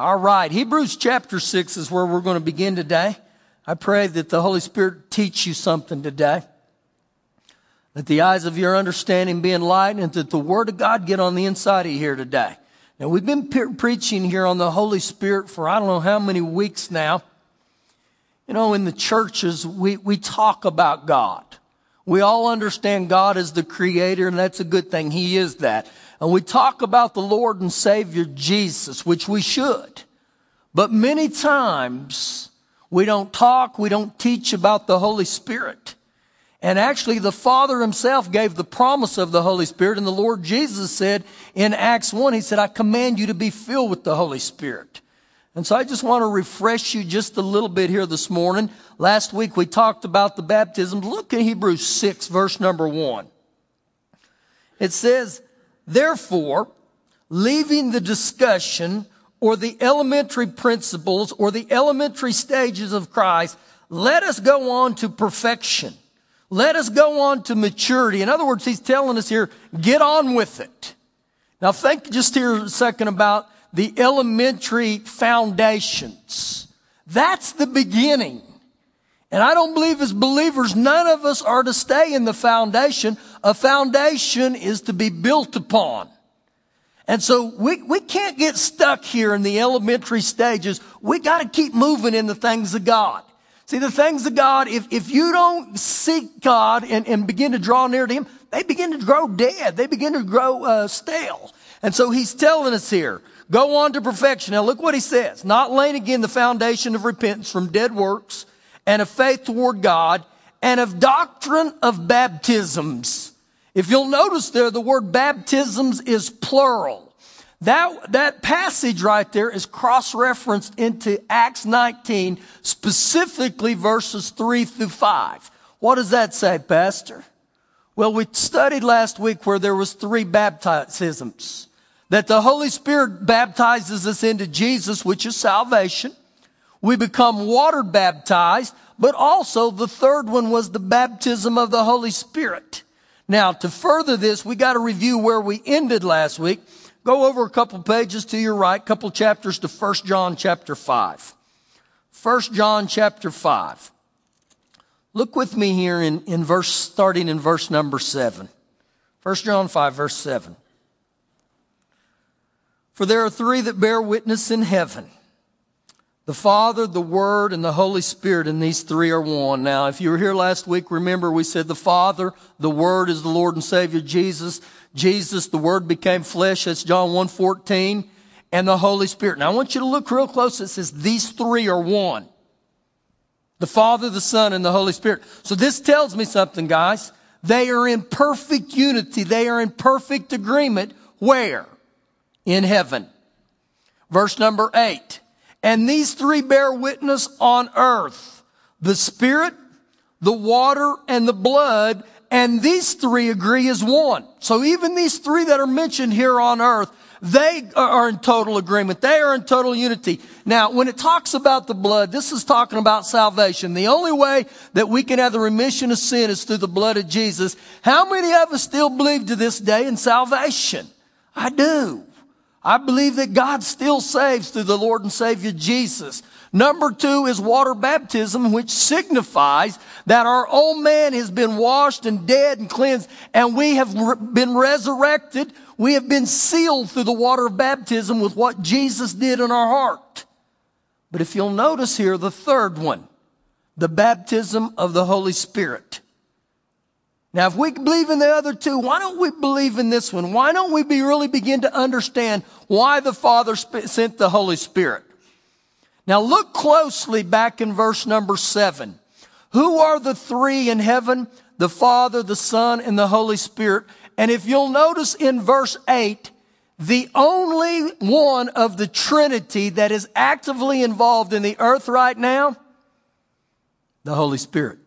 All right, Hebrews chapter 6 is where we're going to begin today. I pray that the Holy Spirit teach you something today. That the eyes of your understanding be enlightened and that the Word of God get on the inside of you here today. Now, we've been preaching here on the Holy Spirit for I don't know how many weeks now. You know, in the churches, we talk about God. We all understand God as the Creator, and that's a good thing. He is that. And we talk about the Lord and Savior Jesus, which we should. But many times, we don't talk, we don't teach about the Holy Spirit. And actually, the Father himself gave the promise of the Holy Spirit. And the Lord Jesus said in Acts 1, he said, I command you to be filled with the Holy Spirit. And so I just want to refresh you just a little bit here this morning. Last week, we talked about the baptism. Look at Hebrews 6, verse number 1. It says, therefore, leaving the discussion or the elementary principles or the elementary stages of Christ, let us go on to perfection. Let us go on to maturity. In other words, he's telling us here, get on with it. Now think just here a second about the elementary foundations. That's the beginning. And I don't believe as believers, none of us are to stay in the foundation. A foundation is to be built upon. And so we can't get stuck here in the elementary stages. We got to keep moving in the things of God. See, the things of God, if you don't seek God and begin to draw near to him, they begin to grow dead. They begin to grow stale. And so he's telling us here, go on to perfection. Now look what he says. Not laying again the foundation of repentance from dead works and of faith toward God and of doctrine of baptisms. If you'll notice there, the word baptisms is plural. That passage right there is cross-referenced into Acts 19, specifically verses 3 through 5. What does that say, Pastor? Well, we studied last week where there was 3 baptisms. That the Holy Spirit baptizes us into Jesus, which is salvation. We become water baptized, but also the third one was the baptism of the Holy Spirit. Now, to further this, we got to review where we ended last week. Go over a couple pages to your right, couple chapters to 1 John chapter 5. 1 John chapter 5. Look with me here in verse, starting in verse number 7. 1 John 5, verse 7. For there are 3 that bear witness in heaven. The Father, the Word, and the Holy Spirit, and these 3 are one. Now, if you were here last week, remember we said the Father, the Word is the Lord and Savior Jesus. Jesus, the Word, became flesh. That's John 1:14, and the Holy Spirit. Now, I want you to look real close. It says these 3 are one. The Father, the Son, and the Holy Spirit. So this tells me something, guys. They are in perfect unity. They are in perfect agreement. Where? In heaven. Verse number 8. And these 3 bear witness on earth, the Spirit, the water, and the blood, and these 3 agree as one. So even these 3 that are mentioned here on earth, they are in total agreement. They are in total unity. Now, when it talks about the blood, this is talking about salvation. The only way that we can have the remission of sin is through the blood of Jesus. How many of us still believe to this day in salvation? I do. I believe that God still saves through the Lord and Savior Jesus. Number 2 is water baptism, which signifies that our old man has been washed and dead and cleansed, and we have been resurrected. We have been sealed through the water of baptism with what Jesus did in our heart. But if you'll notice here, the 3rd one, the baptism of the Holy Spirit. Now, if we believe in the other 2, why don't we believe in this one? Why don't we really begin to understand why the Father sent the Holy Spirit? Now, look closely back in verse number 7. Who are the 3 in heaven? The Father, the Son, and the Holy Spirit. And if you'll notice in verse 8, the only one of the Trinity that is actively involved in the earth right now, the Holy Spirit.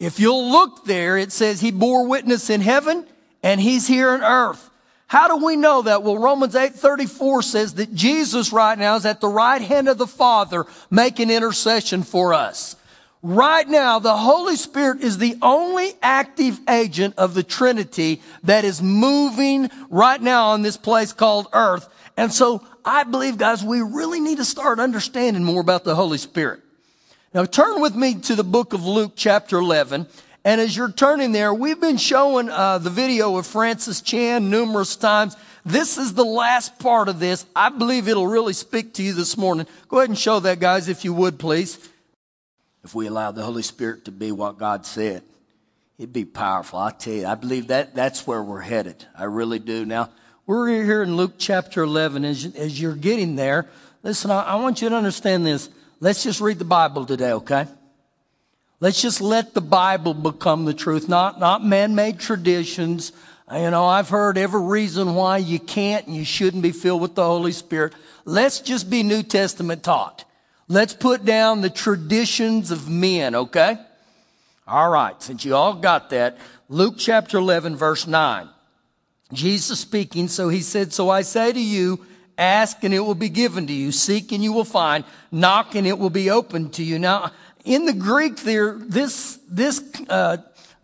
If you'll look there, it says he bore witness in heaven and he's here on earth. How do we know that? Well, Romans 8:34 says that Jesus right now is at the right hand of the Father making intercession for us. Right now, the Holy Spirit is the only active agent of the Trinity that is moving right now on this place called earth. And so I believe, guys, we really need to start understanding more about the Holy Spirit. Now, turn with me to the book of Luke, chapter 11. And as you're turning there, we've been showing the video of Francis Chan numerous times. This is the last part of this. I believe it'll really speak to you this morning. Go ahead and show that, guys, if you would, please. If we allow the Holy Spirit to be what God said, it'd be powerful. I tell you, I believe that's where we're headed. I really do. Now, we're here in Luke chapter 11. As you're getting there, listen, I want you to understand this. Let's just read the Bible today, okay? Let's just let the Bible become the truth, not man-made traditions. You know, I've heard every reason why you can't and you shouldn't be filled with the Holy Spirit. Let's just be New Testament taught. Let's put down the traditions of men, okay? All right, since you all got that, Luke chapter 11, verse 9. Jesus speaking, so he said, "So I say to you, ask and it will be given to you. Seek and you will find. Knock and it will be opened to you." Now, in the Greek there, this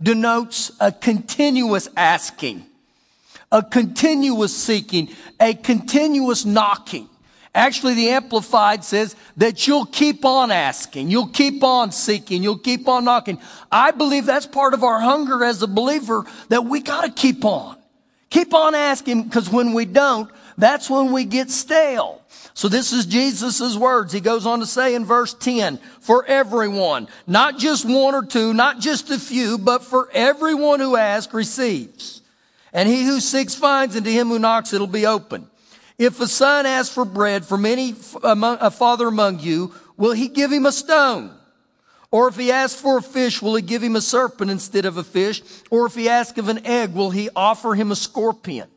denotes a continuous asking, a continuous seeking, a continuous knocking. Actually, the Amplified says that you'll keep on asking, you'll keep on seeking, you'll keep on knocking. I believe that's part of our hunger as a believer, that we got to keep on asking, because when we don't, that's when we get stale. So this is Jesus' words. He goes on to say in verse 10, "For everyone," not just one or two, not just a few, but "for everyone who asks receives. And he who seeks finds, and to him who knocks it'll be open. If a son asks for bread from any father among you, will he give him a stone? Or if he asks for a fish, will he give him a serpent instead of a fish? Or if he asks of an egg, will he offer him a scorpion?"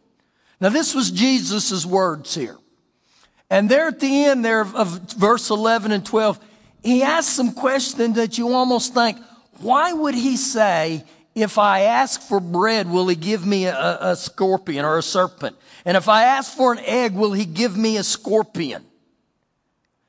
Now this was Jesus' words here. And there at the end there of verse 11 and 12, he asked some questions that you almost think, why would he say, if I ask for bread, will he give me a scorpion or a serpent? And if I ask for an egg, will he give me a scorpion?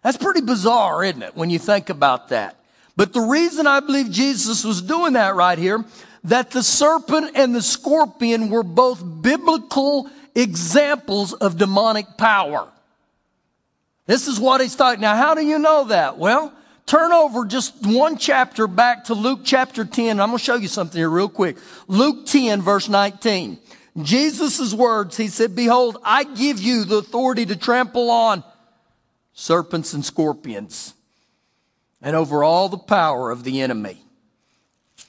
That's pretty bizarre, isn't it, when you think about that? But the reason I believe Jesus was doing that right here, that the serpent and the scorpion were both biblical examples of demonic power. This is what he's talking. Now, how do you know that? Well, turn over just one chapter back to Luke chapter 10. I'm going to show you something here real quick. Luke 10, verse 19. Jesus' words, he said, "Behold, I give you the authority to trample on serpents and scorpions and over all the power of the enemy."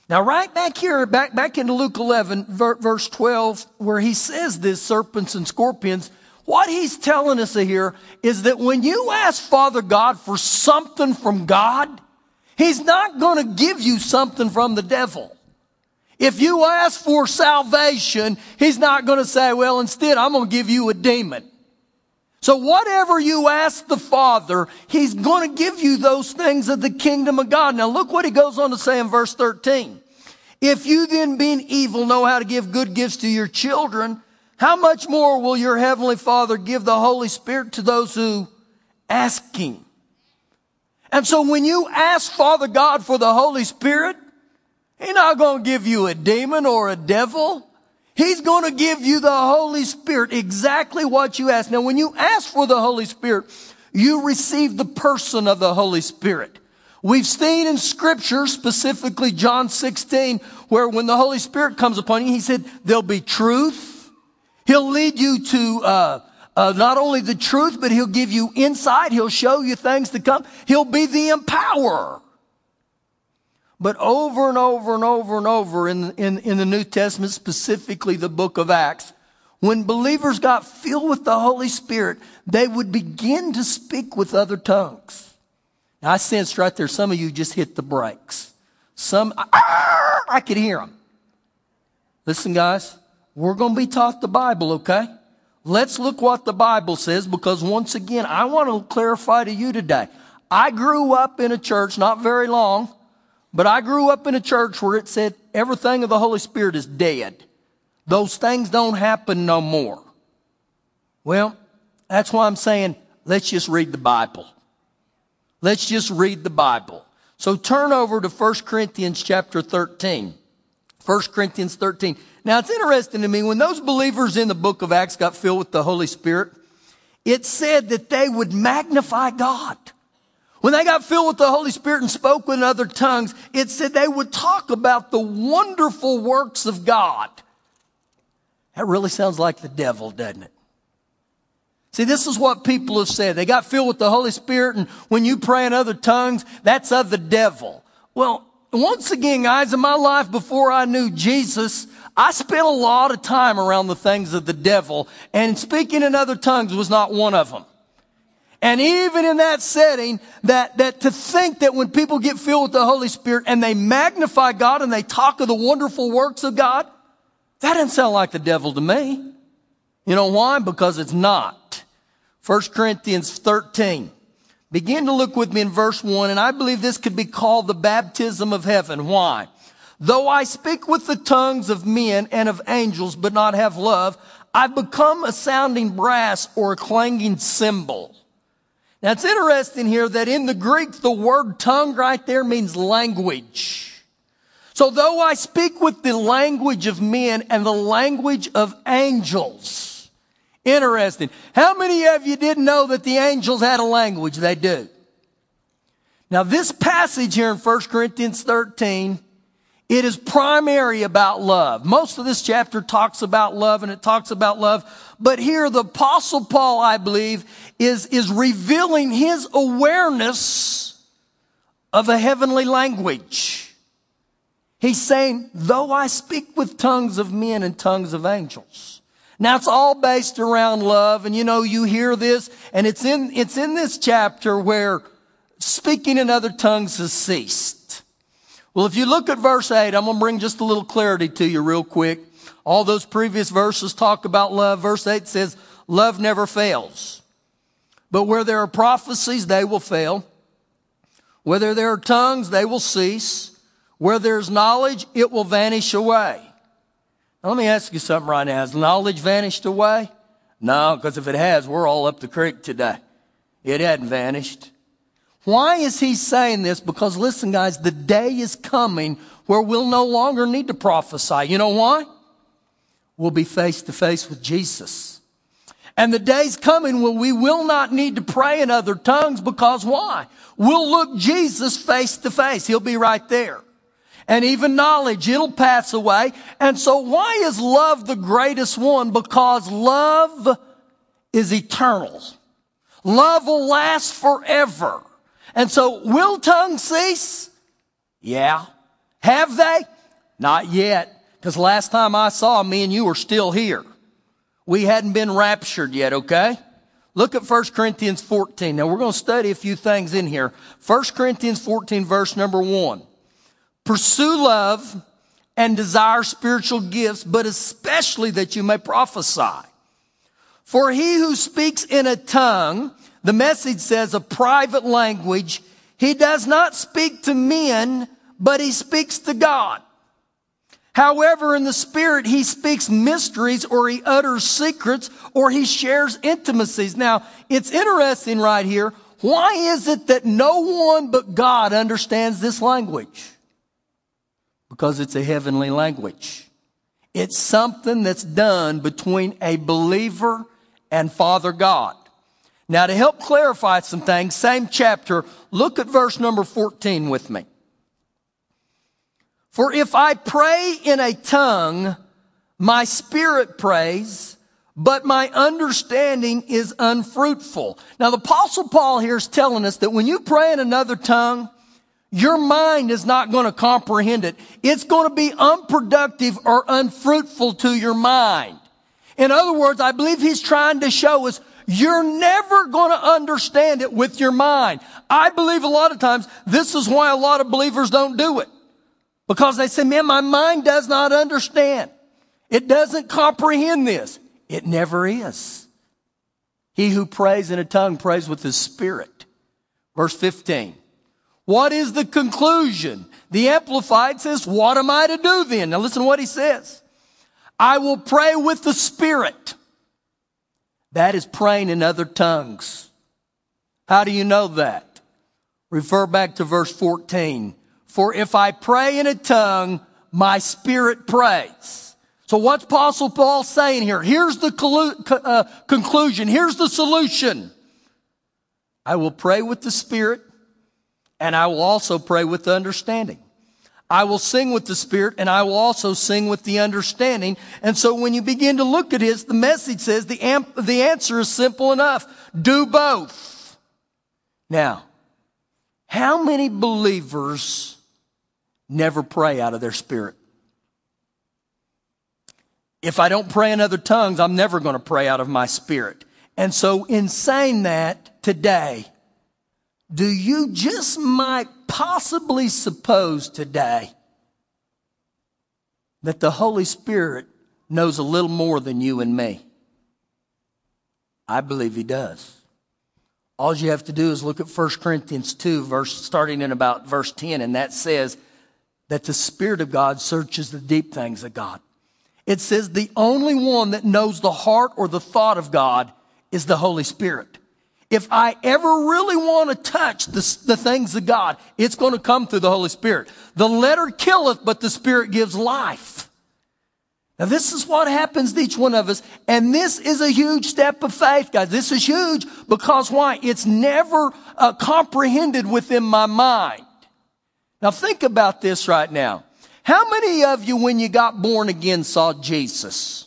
Now, right back here, back into Luke 11, verse 12, where he says this, serpents and scorpions, what he's telling us here is that when you ask Father God for something from God, he's not going to give you something from the devil. If you ask for salvation, he's not going to say, well, instead, I'm going to give you a demon. So whatever you ask the Father, he's going to give you those things of the kingdom of God. Now, look what he goes on to say in verse 13. "If you then, being evil, know how to give good gifts to your children, how much more will your heavenly Father give the Holy Spirit to those who ask him?" And so when you ask Father God for the Holy Spirit, he's not going to give you a demon or a devil. He's going to give you the Holy Spirit, exactly what you ask. Now, when you ask for the Holy Spirit, you receive the person of the Holy Spirit. We've seen in Scripture, specifically John 16, where when the Holy Spirit comes upon you, he said, there'll be truth. He'll lead you to not only the truth, but he'll give you insight. He'll show you things to come. He'll be the empowerer. But over and over and over and over in the New Testament, specifically the book of Acts, when believers got filled with the Holy Spirit, they would begin to speak with other tongues. Now, I sensed right there some of you just hit the brakes. Some, I could hear them. Listen, guys. We're going to be taught the Bible, okay? Let's look what the Bible says, because once again, I want to clarify to you today. I grew up in a church, not very long, but I grew up in a church where it said everything of the Holy Spirit is dead. Those things don't happen no more. Well, that's why I'm saying let's just read the Bible. Let's just read the Bible. So turn over to 1 Corinthians chapter 13. 1 Corinthians 13. Now, it's interesting to me, when those believers in the book of Acts got filled with the Holy Spirit, it said that they would magnify God. When they got filled with the Holy Spirit and spoke in other tongues, it said they would talk about the wonderful works of God. That really sounds like the devil, doesn't it? See, this is what people have said. They got filled with the Holy Spirit, and when you pray in other tongues, that's of the devil. Well, once again, guys, in my life before I knew Jesus, I spent a lot of time around the things of the devil, and speaking in other tongues was not one of them. And even in that setting, that to think that when people get filled with the Holy Spirit and they magnify God and they talk of the wonderful works of God, that doesn't sound like the devil to me. You know why? Because it's not. 1 Corinthians 13. Begin to look with me in verse 1, and I believe this could be called the baptism of heaven. Why? Though I speak with the tongues of men and of angels, but not have love, I've become a sounding brass or a clanging cymbal. Now, it's interesting here that in the Greek, the word tongue right there means language. So though I speak with the language of men and the language of angels. Interesting. How many of you didn't know that the angels had a language? They do. Now, this passage here in 1 Corinthians 13, it is primary about love. Most of this chapter talks about love, and it talks about love. But here the Apostle Paul, I believe, is revealing his awareness of a heavenly language. He's saying, though I speak with tongues of men and tongues of angels. Now, it's all based around love. And, you know, you hear this, and it's in this chapter where speaking in other tongues has ceased. Well, if you look at verse 8, I'm going to bring just a little clarity to you real quick. All those previous verses talk about love. Verse 8 says, love never fails. But where there are prophecies, they will fail. Whether there are tongues, they will cease. Where there's knowledge, it will vanish away. Now, let me ask you something right now. Has knowledge vanished away? No, because if it has, we're all up the creek today. It hadn't vanished. Why is he saying this? Because listen, guys, the day is coming where we'll no longer need to prophesy. You know why? We'll be face to face with Jesus. And the day's coming when we will not need to pray in other tongues, because why? We'll look Jesus face to face. He'll be right there. And even knowledge, it'll pass away. And so why is love the greatest one? Because love is eternal. Love will last forever. And so, will tongues cease? Yeah. Have they? Not yet. Because last time I saw, me and you were still here. We hadn't been raptured yet, okay? Look at 1 Corinthians 14. Now, we're going to study a few things in here. 1 Corinthians 14, verse number 1. Pursue love and desire spiritual gifts, but especially that you may prophesy. For he who speaks in a tongue... The message says a private language. He does not speak to men, but he speaks to God. However, in the Spirit, he speaks mysteries, or he utters secrets, or he shares intimacies. Now, it's interesting right here. Why is it that no one but God understands this language? Because it's a heavenly language. It's something that's done between a believer and Father God. Now, to help clarify some things, same chapter, look at verse number 14 with me. For if I pray in a tongue, my spirit prays, but my understanding is unfruitful. Now, the Apostle Paul here is telling us that when you pray in another tongue, your mind is not going to comprehend it. It's going to be unproductive or unfruitful to your mind. In other words, I believe he's trying to show us, you're never going to understand it with your mind. I believe a lot of times this is why a lot of believers don't do it. Because they say, man, my mind does not understand. It doesn't comprehend this. It never is. He who prays in a tongue prays with his spirit. Verse 15. What is the conclusion? The Amplified says, what am I to do then? Now listen to what he says. I will pray with the spirit. That is praying in other tongues. How do you know that? Refer back to verse 14. For if I pray in a tongue, my spirit prays. So what's Apostle Paul saying here? Here's the conclusion. Here's the solution. I will pray with the Spirit, and I will also pray with the understanding. I will sing with the Spirit, and I will also sing with the understanding. And so when you begin to look at his, the message says the answer is simple enough. Do both. Now, how many believers never pray out of their spirit? If I don't pray in other tongues, I'm never going to pray out of my spirit. And so in saying that today, do you just might possibly suppose today that the Holy Spirit knows a little more than you and me? I believe he does. All you have to do is look at 1 Corinthians 2, starting in about verse 10, and that says that the Spirit of God searches the deep things of God. It says the only one that knows the heart or the thought of God is the Holy Spirit. If I ever really want to touch the things of God, it's going to come through the Holy Spirit. The letter killeth, but the Spirit gives life. Now, this is what happens to each one of us, and this is a huge step of faith, guys. This is huge because why? It's never comprehended within my mind. Now, think about this right now. How many of you, when you got born again, saw Jesus?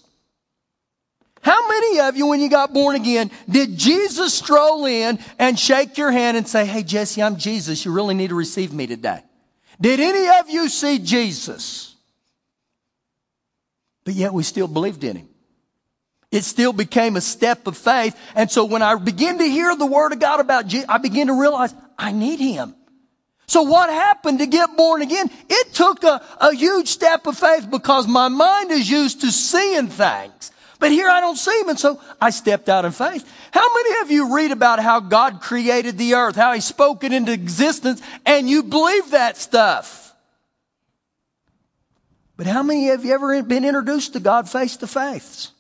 How many of you, when you got born again, did Jesus stroll in and shake your hand and say, "Hey, Jesse, I'm Jesus. You really need to receive me today"? Did any of you see Jesus? But yet we still believed in him. It still became a step of faith. And so when I begin to hear the word of God about Jesus, I begin to realize I need him. So what happened to get born again? It took a huge step of faith because my mind is used to seeing things. But here I don't see him, and so I stepped out in faith. How many of you read about how God created the earth, how he spoke it into existence, and you believe that stuff? But how many of you ever been introduced to God face to face?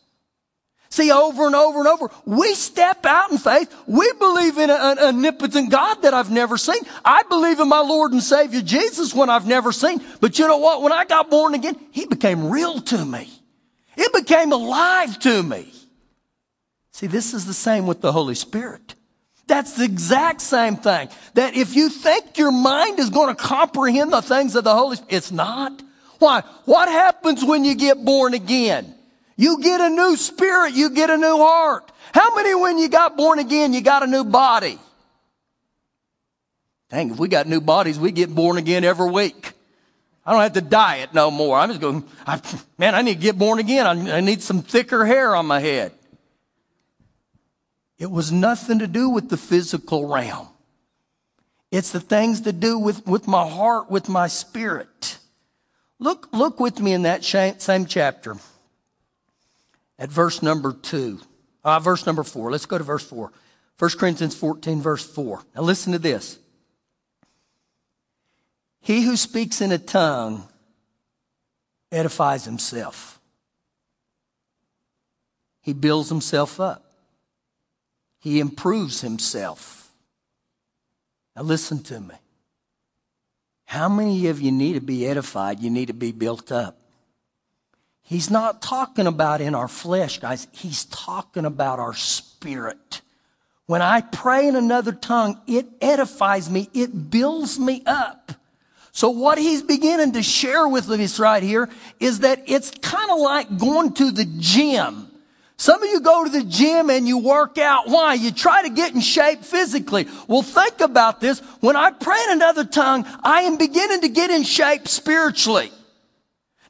See, over and over and over, we step out in faith. We believe in an omnipotent God that I've never seen. I believe in my Lord and Savior Jesus when I've never seen. But you know what? When I got born again, he became real to me. It became alive to me. See, this is the same with the Holy Spirit. That's the exact same thing. That if you think your mind is going to comprehend the things of the Holy Spirit, it's not. Why? What happens when you get born again? You get a new spirit. You get a new heart. How many, when you got born again, you got a new body? Dang, if we got new bodies, we get born again every week. I don't have to diet no more. I'm just going, man, I need to get born again. I need some thicker hair on my head. It was nothing to do with the physical realm. It's the things to do with my heart, with my spirit. Look with me in that same chapter. At verse number 4. Let's go to verse 4. 1 Corinthians 14, verse 4. Now listen to this. He who speaks in a tongue edifies himself. He builds himself up. He improves himself. Now listen to me. How many of you need to be edified? You need to be built up. He's not talking about in our flesh, guys. He's talking about our spirit. When I pray in another tongue, it edifies me. It builds me up. So what he's beginning to share with us right here is that it's kind of like going to the gym. Some of you go to the gym and you work out. Why? You try to get in shape physically. Well, think about this. When I pray in another tongue, I am beginning to get in shape spiritually.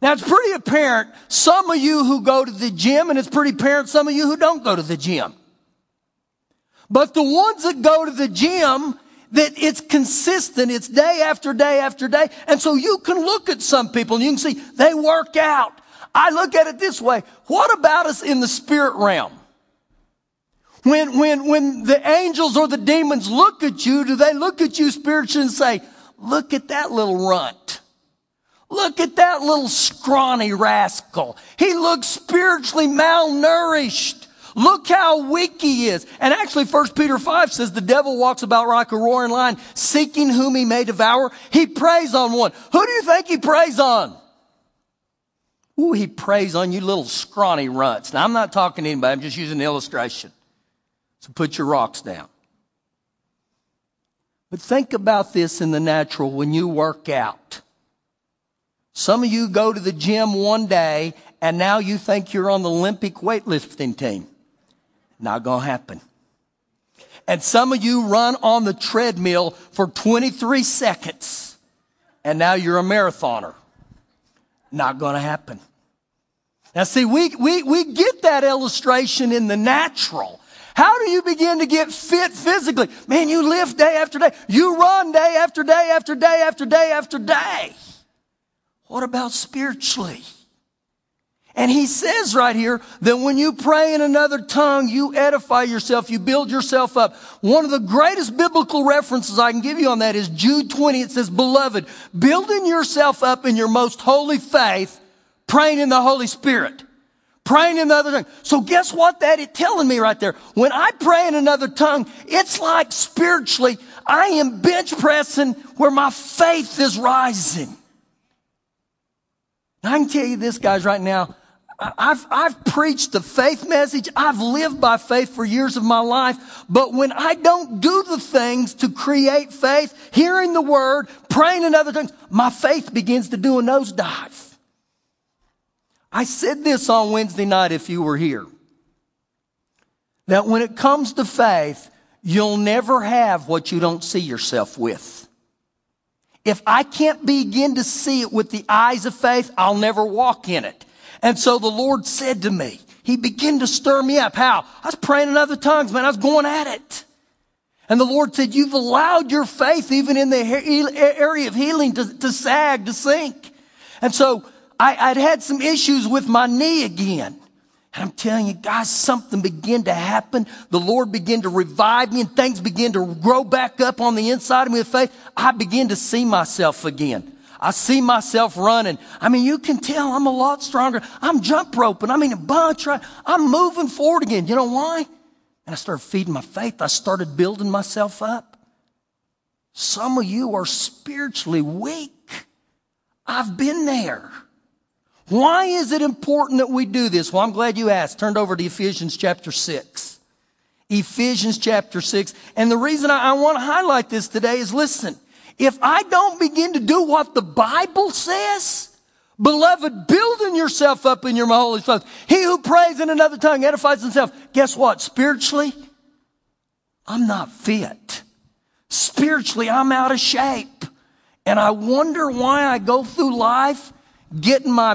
Now, it's pretty apparent some of you who go to the gym, and it's pretty apparent some of you who don't go to the gym. But the ones that go to the gym, that it's consistent, it's day after day after day. And so you can look at some people and you can see they work out. I look at it this way. What about us in the spirit realm? When the angels or the demons look at you, do they look at you spiritually and say, "Look at that little runt. Look at that little scrawny rascal. He looks spiritually malnourished. Look how weak he is." And actually, 1 Peter 5 says, the devil walks about like a roaring lion, seeking whom he may devour. He preys on one. Who do you think he preys on? Ooh, he preys on you little scrawny runts. Now, I'm not talking to anybody. I'm just using the illustration. So put your rocks down. But think about this in the natural when you work out. Some of you go to the gym one day, and now you think you're on the Olympic weightlifting team. Not going to happen. And some of you run on the treadmill for 23 seconds, and now you're a marathoner. Not going to happen. Now, see, we get that illustration in the natural. How do you begin to get fit physically? Man, you lift day after day. You run day after day after day after day after day. What about spiritually? And he says right here that when you pray in another tongue, you edify yourself, you build yourself up. One of the greatest biblical references I can give you on that is Jude 20. It says, beloved, building yourself up in your most holy faith, praying in the Holy Spirit, praying in another tongue. So guess what that is telling me right there? When I pray in another tongue, it's like spiritually I am bench pressing where my faith is rising. I can tell you this, guys, right now. I've preached the faith message. I've lived by faith for years of my life. But when I don't do the things to create faith, hearing the word, praying in other tongues, my faith begins to do a nosedive. I said this on Wednesday night if you were here. That when it comes to faith, you'll never have what you don't see yourself with. If I can't begin to see it with the eyes of faith, I'll never walk in it. And so the Lord said to me, he began to stir me up. How? I was praying in other tongues, man. I was going at it. And the Lord said, you've allowed your faith, even in the area of healing, to sag, to sink. And so I'd had some issues with my knee again. And I'm telling you, guys, something began to happen. The Lord began to revive me, and things began to grow back up on the inside of me with faith. I began to see myself again. I see myself running. I mean, you can tell I'm a lot stronger. I'm jump roping. I mean, a bunch, right? I'm moving forward again. You know why? And I started feeding my faith. I started building myself up. Some of you are spiritually weak. I've been there. Why is it important that we do this? Well, I'm glad you asked. Turned over to Ephesians chapter 6. Ephesians chapter 6. And the reason I want to highlight this today is, listen, if I don't begin to do what the Bible says, beloved, building yourself up in your holy faith. He who prays in another tongue edifies himself. Guess what? Spiritually, I'm not fit. Spiritually, I'm out of shape. And I wonder why I go through life getting my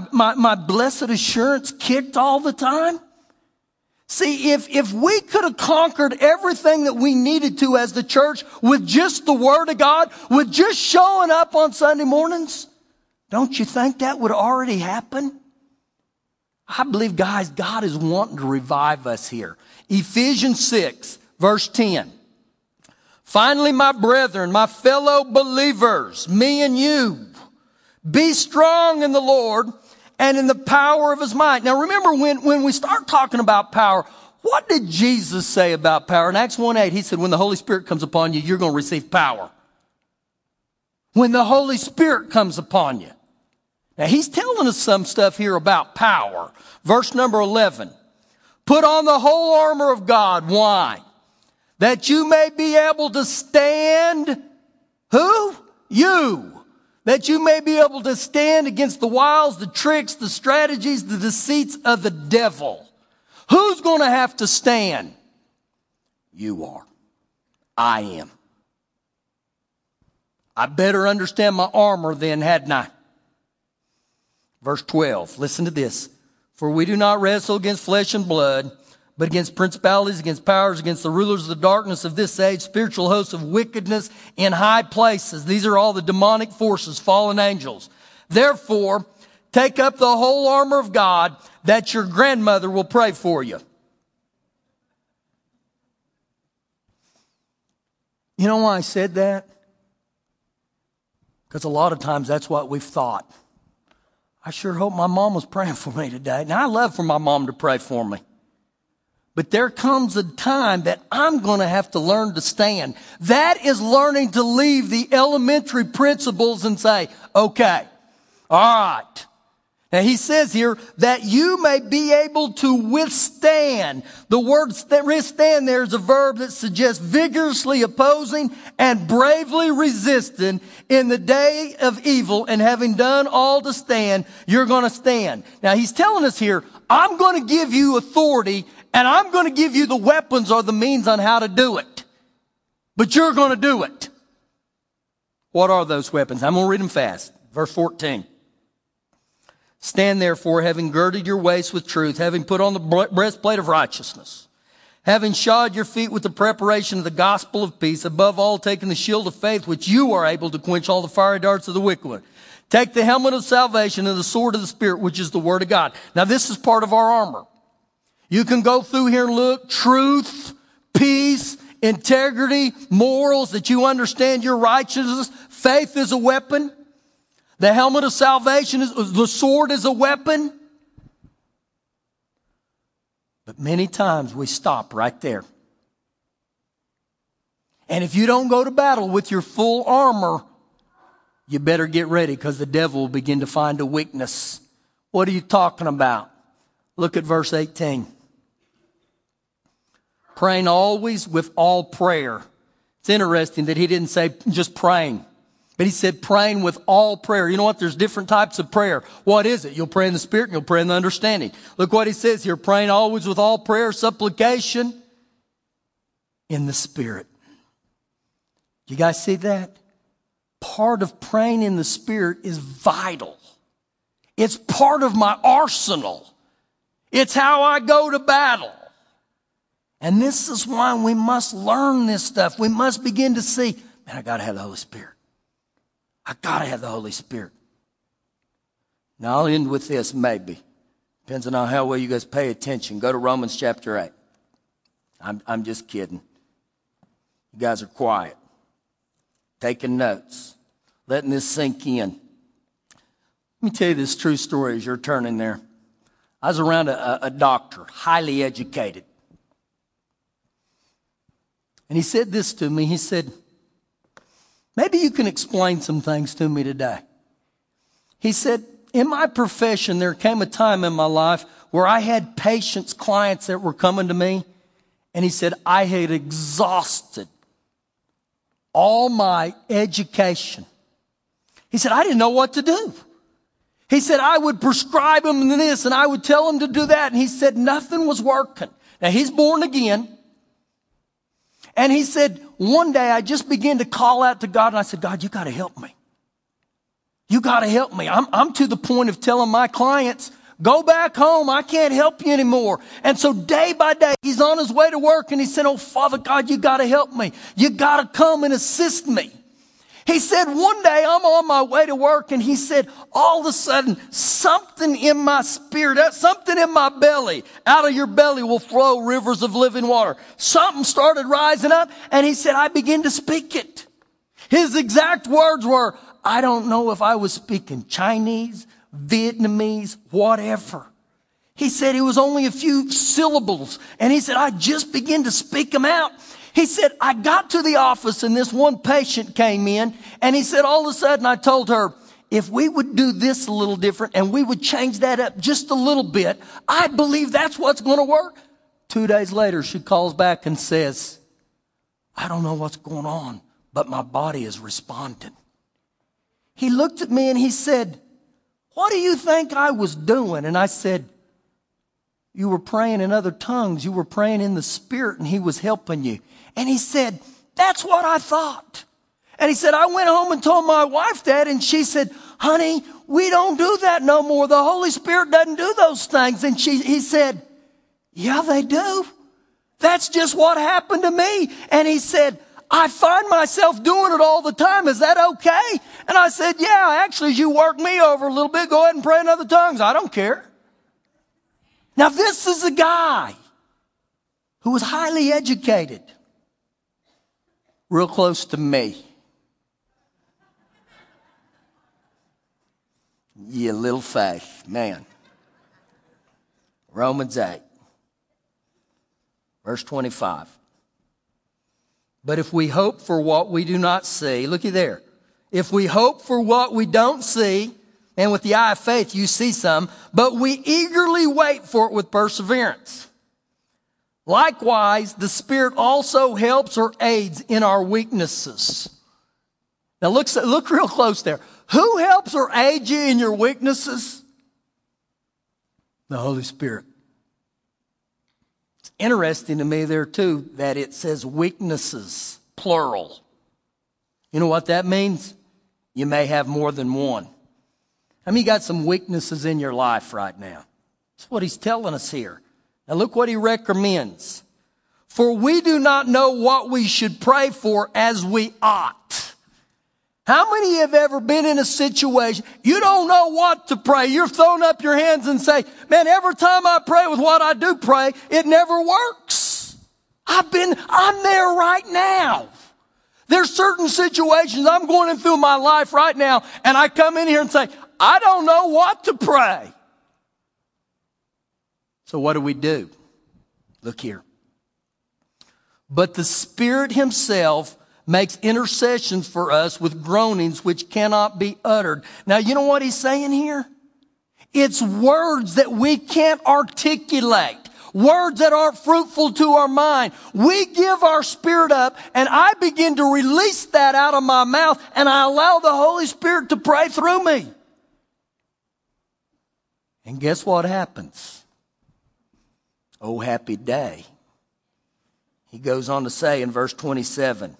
blessed assurance kicked all the time. See, if we could have conquered everything that we needed to as the church with just the Word of God, with just showing up on Sunday mornings, don't you think that would already happen? I believe, guys, God is wanting to revive us here. Ephesians 6, verse 10. Finally, my brethren, my fellow believers, me and you, be strong in the Lord and in the power of his might. Now remember, when we start talking about power, what did Jesus say about power? In Acts 1:8, he said, when the Holy Spirit comes upon you, you're going to receive power. When the Holy Spirit comes upon you. Now he's telling us some stuff here about power. Verse number 11. Put on the whole armor of God. Why? That you may be able to stand. Who? You. That you may be able to stand against the wiles, the tricks, the strategies, the deceits of the devil. Who's going to have to stand? You are. I am. I better understand my armor then, hadn't I? Verse 12, listen to this. For we do not wrestle against flesh and blood, but against principalities, against powers, against the rulers of the darkness of this age, spiritual hosts of wickedness in high places. These are all the demonic forces, fallen angels. Therefore, take up the whole armor of God that your grandmother will pray for you. You know why I said that? Because a lot of times that's what we've thought. I sure hope my mom was praying for me today. Now, I love for my mom to pray for me. But there comes a time that I'm going to have to learn to stand. That is learning to leave the elementary principles and say, okay, all right, Now he says here that you may be able to withstand. The word withstand there is a verb that suggests vigorously opposing and bravely resisting in the day of evil, and having done all to stand, you're going to stand. Now he's telling us here, I'm going to give you authority and I'm going to give you the weapons or the means on how to do it. But you're going to do it. What are those weapons? I'm going to read them fast. Verse 14. Stand therefore, having girded your waist with truth, having put on the breastplate of righteousness, having shod your feet with the preparation of the gospel of peace, above all taking the shield of faith, which you are able to quench all the fiery darts of the wicked one. Take the helmet of salvation and the sword of the Spirit, which is the word of God. Now this is part of our armor. You can go through here and look. Truth, peace, integrity, morals, that you understand your righteousness. Faith is a weapon. The helmet of salvation, the sword is a weapon. But many times we stop right there. And if you don't go to battle with your full armor, you better get ready, because the devil will begin to find a weakness. What are you talking about? Look at verse 18. Praying always with all prayer. It's interesting that he didn't say just praying. But he said praying with all prayer. You know what? There's different types of prayer. What is it? You'll pray in the Spirit and you'll pray in the understanding. Look what he says here. Praying always with all prayer, supplication in the Spirit. You guys see that? Part of praying in the Spirit is vital. It's part of my arsenal. It's how I go to battle. And this is why we must learn this stuff. We must begin to see, man, I got to have the Holy Spirit. I got to have the Holy Spirit. Now, I'll end with this, maybe. Depends on how well you guys pay attention. Go to Romans chapter 8. I'm just kidding. You guys are quiet. Taking notes. Letting this sink in. Let me tell you this true story as you're turning there. I was around a doctor, highly educated. And he said this to me. He said, maybe you can explain some things to me today. He said, in my profession, there came a time in my life where I had patients, clients that were coming to me. And he said, I had exhausted all my education. He said, I didn't know what to do. He said, I would prescribe them this and I would tell them to do that. And he said, nothing was working. Now, he's born again. And he said, one day I just began to call out to God, and I said, God, you got to help me. You got to help me. I'm to the point of telling my clients, go back home. I can't help you anymore. And so day by day, he's on his way to work, and he said, oh, Father God, you got to help me. You got to come and assist me. He said, one day I'm on my way to work, and he said, all of a sudden, something in my spirit, something in my belly, out of your belly will flow rivers of living water. Something started rising up, and he said, I began to speak it. His exact words were, I don't know if I was speaking Chinese, Vietnamese, whatever. He said it was only a few syllables, and he said, I just began to speak them out. He said, I got to the office and this one patient came in, and he said, all of a sudden I told her, if we would do this a little different and we would change that up just a little bit, I believe that's what's going to work. 2 days later, she calls back and says, I don't know what's going on, but my body is responding. He looked at me and he said, what do you think I was doing? And I said, you were praying in other tongues. You were praying in the Spirit, and he was helping you. And he said, that's what I thought. And he said, I went home and told my wife that, and she said, honey, we don't do that no more. The Holy Spirit doesn't do those things. And he said, yeah, they do. That's just what happened to me. And he said, I find myself doing it all the time. Is that okay? And I said, yeah, actually, you work me over a little bit. Go ahead and pray in other tongues. I don't care. Now, this is a guy who was highly educated, real close to me. Yeah, little faith, man. Romans 8, verse 25. But if we hope for what we do not see, looky there. If we hope for what we don't see, and with the eye of faith you see some, but we eagerly wait for it with perseverance. Likewise, the Spirit also helps or aids in our weaknesses. Now look real close there. Who helps or aids you in your weaknesses? The Holy Spirit. It's interesting to me there too that it says weaknesses, plural. You know what that means? You may have more than one. I mean, you got some weaknesses in your life right now. That's what he's telling us here. Now look what he recommends. For we do not know what we should pray for as we ought. How many have ever been in a situation you don't know what to pray? You're throwing up your hands and say, man, every time I pray with what I do pray, it never works. I'm there right now. There's certain situations I'm going through my life right now, and I come in here and say, I don't know what to pray. So what do? Look here. But the Spirit himself makes intercessions for us with groanings which cannot be uttered. Now, you know what he's saying here? It's words that we can't articulate. Words that aren't fruitful to our mind. We give our spirit up, and I begin to release that out of my mouth, and I allow the Holy Spirit to pray through me. And guess what happens? Oh, happy day. He goes on to say in verse 27,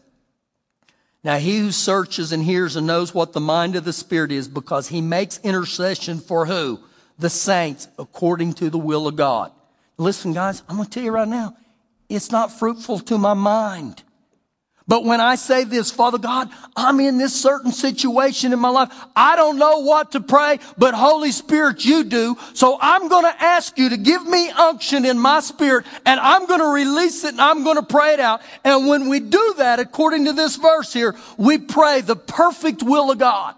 now he who searches and hears and knows what the mind of the Spirit is, because he makes intercession for who? The saints, according to the will of God. Listen, guys, I'm going to tell you right now, it's not fruitful to my mind. But when I say this, Father God, I'm in this certain situation in my life. I don't know what to pray, but Holy Spirit, you do. So I'm going to ask you to give me unction in my spirit, and I'm going to release it, and I'm going to pray it out. And when we do that, according to this verse here, we pray the perfect will of God.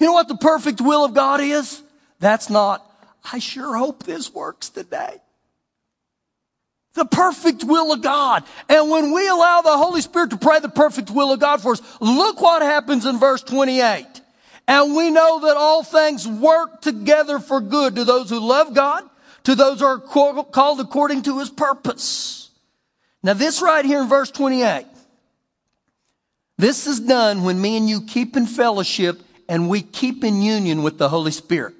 You know what the perfect will of God is? That's not, I sure hope this works today. The perfect will of God. And when we allow the Holy Spirit to pray the perfect will of God for us, look what happens in verse 28. And we know that all things work together for good to those who love God, to those who are called according to his purpose. Now this right here in verse 28. This is done when me and you keep in fellowship and we keep in union with the Holy Spirit.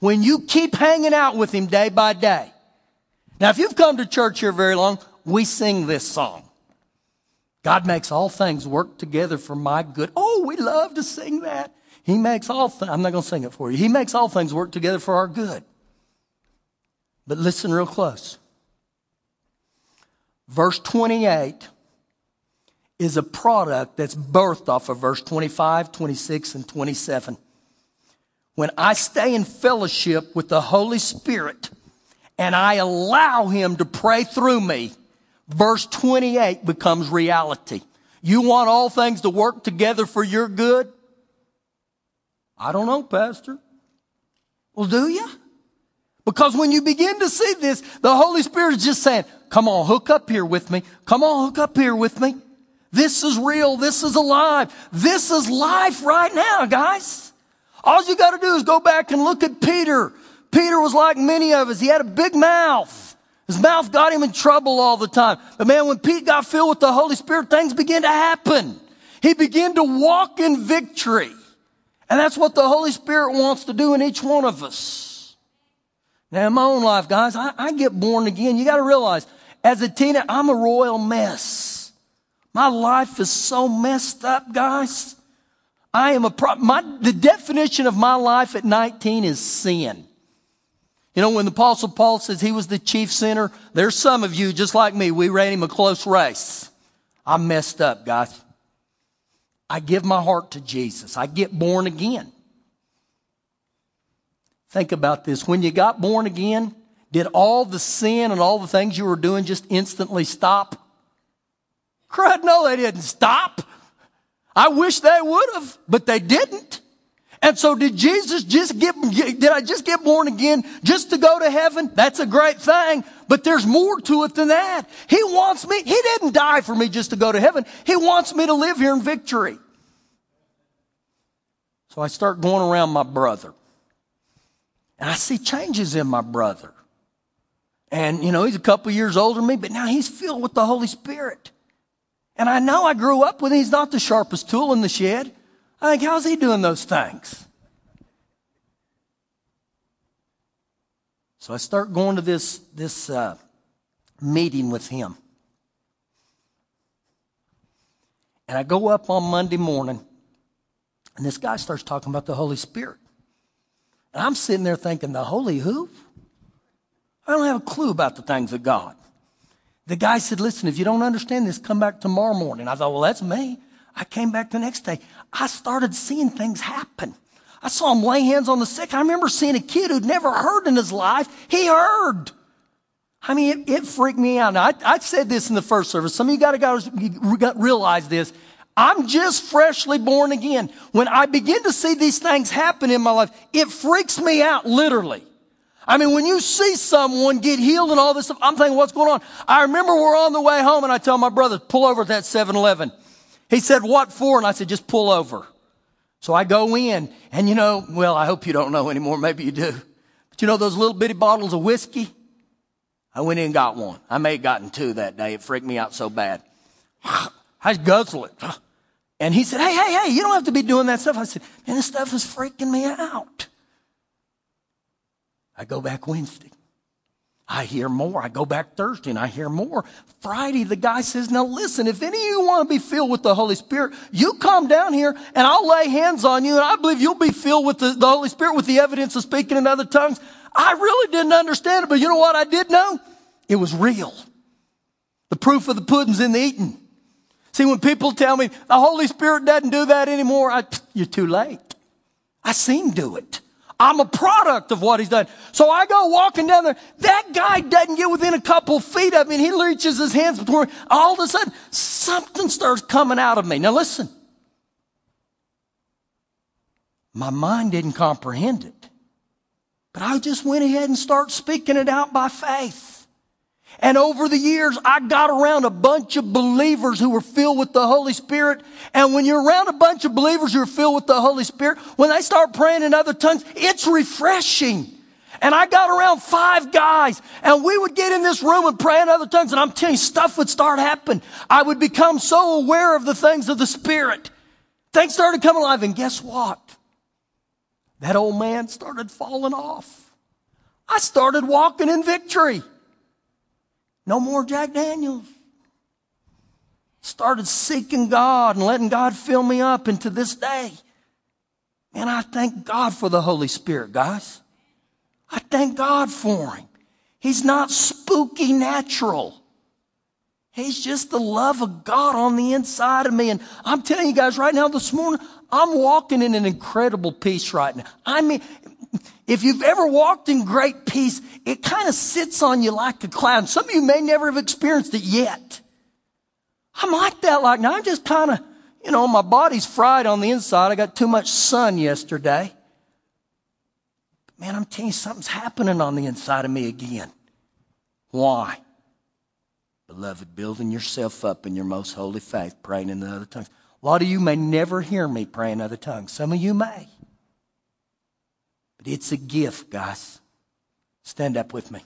When you keep hanging out with him day by day. Now, if you've come to church here very long, we sing this song. God makes all things work together for my good. Oh, we love to sing that. He makes all things. I'm not going to sing it for you. He makes all things work together for our good. But listen real close. Verse 28 is a product that's birthed off of verse 25, 26, and 27. When I stay in fellowship with the Holy Spirit, and I allow him to pray through me, verse 28 becomes reality. You want all things to work together for your good? I don't know, Pastor. Well, do you? Because when you begin to see this, the Holy Spirit is just saying, come on, hook up here with me. Come on, hook up here with me. This is real. This is alive. This is life right now, guys. All you got to do is go back and look at Peter. Peter was like many of us. He had a big mouth. His mouth got him in trouble all the time. But man, when Pete got filled with the Holy Spirit, things began to happen. He began to walk in victory. And that's what the Holy Spirit wants to do in each one of us. Now, in my own life, guys, I get born again. You got to realize, as a teenager, I'm a royal mess. My life is so messed up, guys. I am a problem. The definition of my life at 19 is sin. You know, when the Apostle Paul says he was the chief sinner, there's some of you, just like me, we ran him a close race. I messed up, guys. I give my heart to Jesus. I get born again. Think about this. When you got born again, did all the sin and all the things you were doing just instantly stop? Crud, no, they didn't stop. I wish they would have, but they didn't. And so did I just get born again just to go to heaven? That's a great thing, but there's more to it than that. He didn't die for me just to go to heaven. He wants me to live here in victory. So I start going around my brother. And I see changes in my brother. And, you know, he's a couple years older than me, but now he's filled with the Holy Spirit. And I know I grew up with him. He's not the sharpest tool in the shed. I think, how's he doing those things? So I start going to this meeting with him. And I go up on Monday morning, and this guy starts talking about the Holy Spirit. And I'm sitting there thinking, the Holy who? I don't have a clue about the things of God. The guy said, listen, if you don't understand this, come back tomorrow morning. I thought, well, that's me. I came back the next day. I started seeing things happen. I saw him lay hands on the sick. I remember seeing a kid who'd never heard in his life. He heard. I mean, it freaked me out. Now, I said this in the first service. Some of you got to realize this. I'm just freshly born again. When I begin to see these things happen in my life, it freaks me out, literally. I mean, when you see someone get healed and all this stuff, I'm thinking, what's going on? I remember we're on the way home, and I tell my brother, pull over at that 7-Eleven. He said, what for? And I said, just pull over. So I go in, and you know, well, I hope you don't know anymore. Maybe you do. But you know those little bitty bottles of whiskey? I went in and got one. I may have gotten two that day. It freaked me out so bad. I just guzzle it. And he said, hey, you don't have to be doing that stuff. I said, man, this stuff is freaking me out. I go back Wednesday. I hear more. I go back Thursday and I hear more. Friday, the guy says, now listen, if any of you want to be filled with the Holy Spirit, you come down here and I'll lay hands on you and I believe you'll be filled with the Holy Spirit with the evidence of speaking in other tongues. I really didn't understand it, but you know what I did know? It was real. The proof of the pudding's in the eating. See, when people tell me the Holy Spirit doesn't do that anymore, you're too late. I seen him do it. I'm a product of what he's done. So I go walking down there. That guy doesn't get within a couple feet of me, and he reaches his hands before me. All of a sudden, something starts coming out of me. Now listen. My mind didn't comprehend it. But I just went ahead and started speaking it out by faith. And over the years, I got around a bunch of believers who were filled with the Holy Spirit. And when you're around a bunch of believers who are filled with the Holy Spirit, when they start praying in other tongues, it's refreshing. And I got around 5 guys, and we would get in this room and pray in other tongues. And I'm telling you, stuff would start happening. I would become so aware of the things of the Spirit. Things started coming alive, and guess what? That old man started falling off. I started walking in victory. No more Jack Daniels. Started seeking God and letting God fill me up. And to this day, man, I thank God for the Holy Spirit, guys. I thank God for him. He's not spooky natural. He's just the love of God on the inside of me. And I'm telling you guys right now this morning, I'm walking in an incredible peace right now. I mean, if you've ever walked in great peace, it kind of sits on you like a cloud. Some of you may never have experienced it yet. I'm like that like now. I'm just kind of, you know, my body's fried on the inside. I got too much sun yesterday. But man, I'm telling you, something's happening on the inside of me again. Why? Beloved, building yourself up in your most holy faith, praying in the other tongues. A lot of you may never hear me pray in other tongues. Some of you may. But it's a gift, guys. Stand up with me.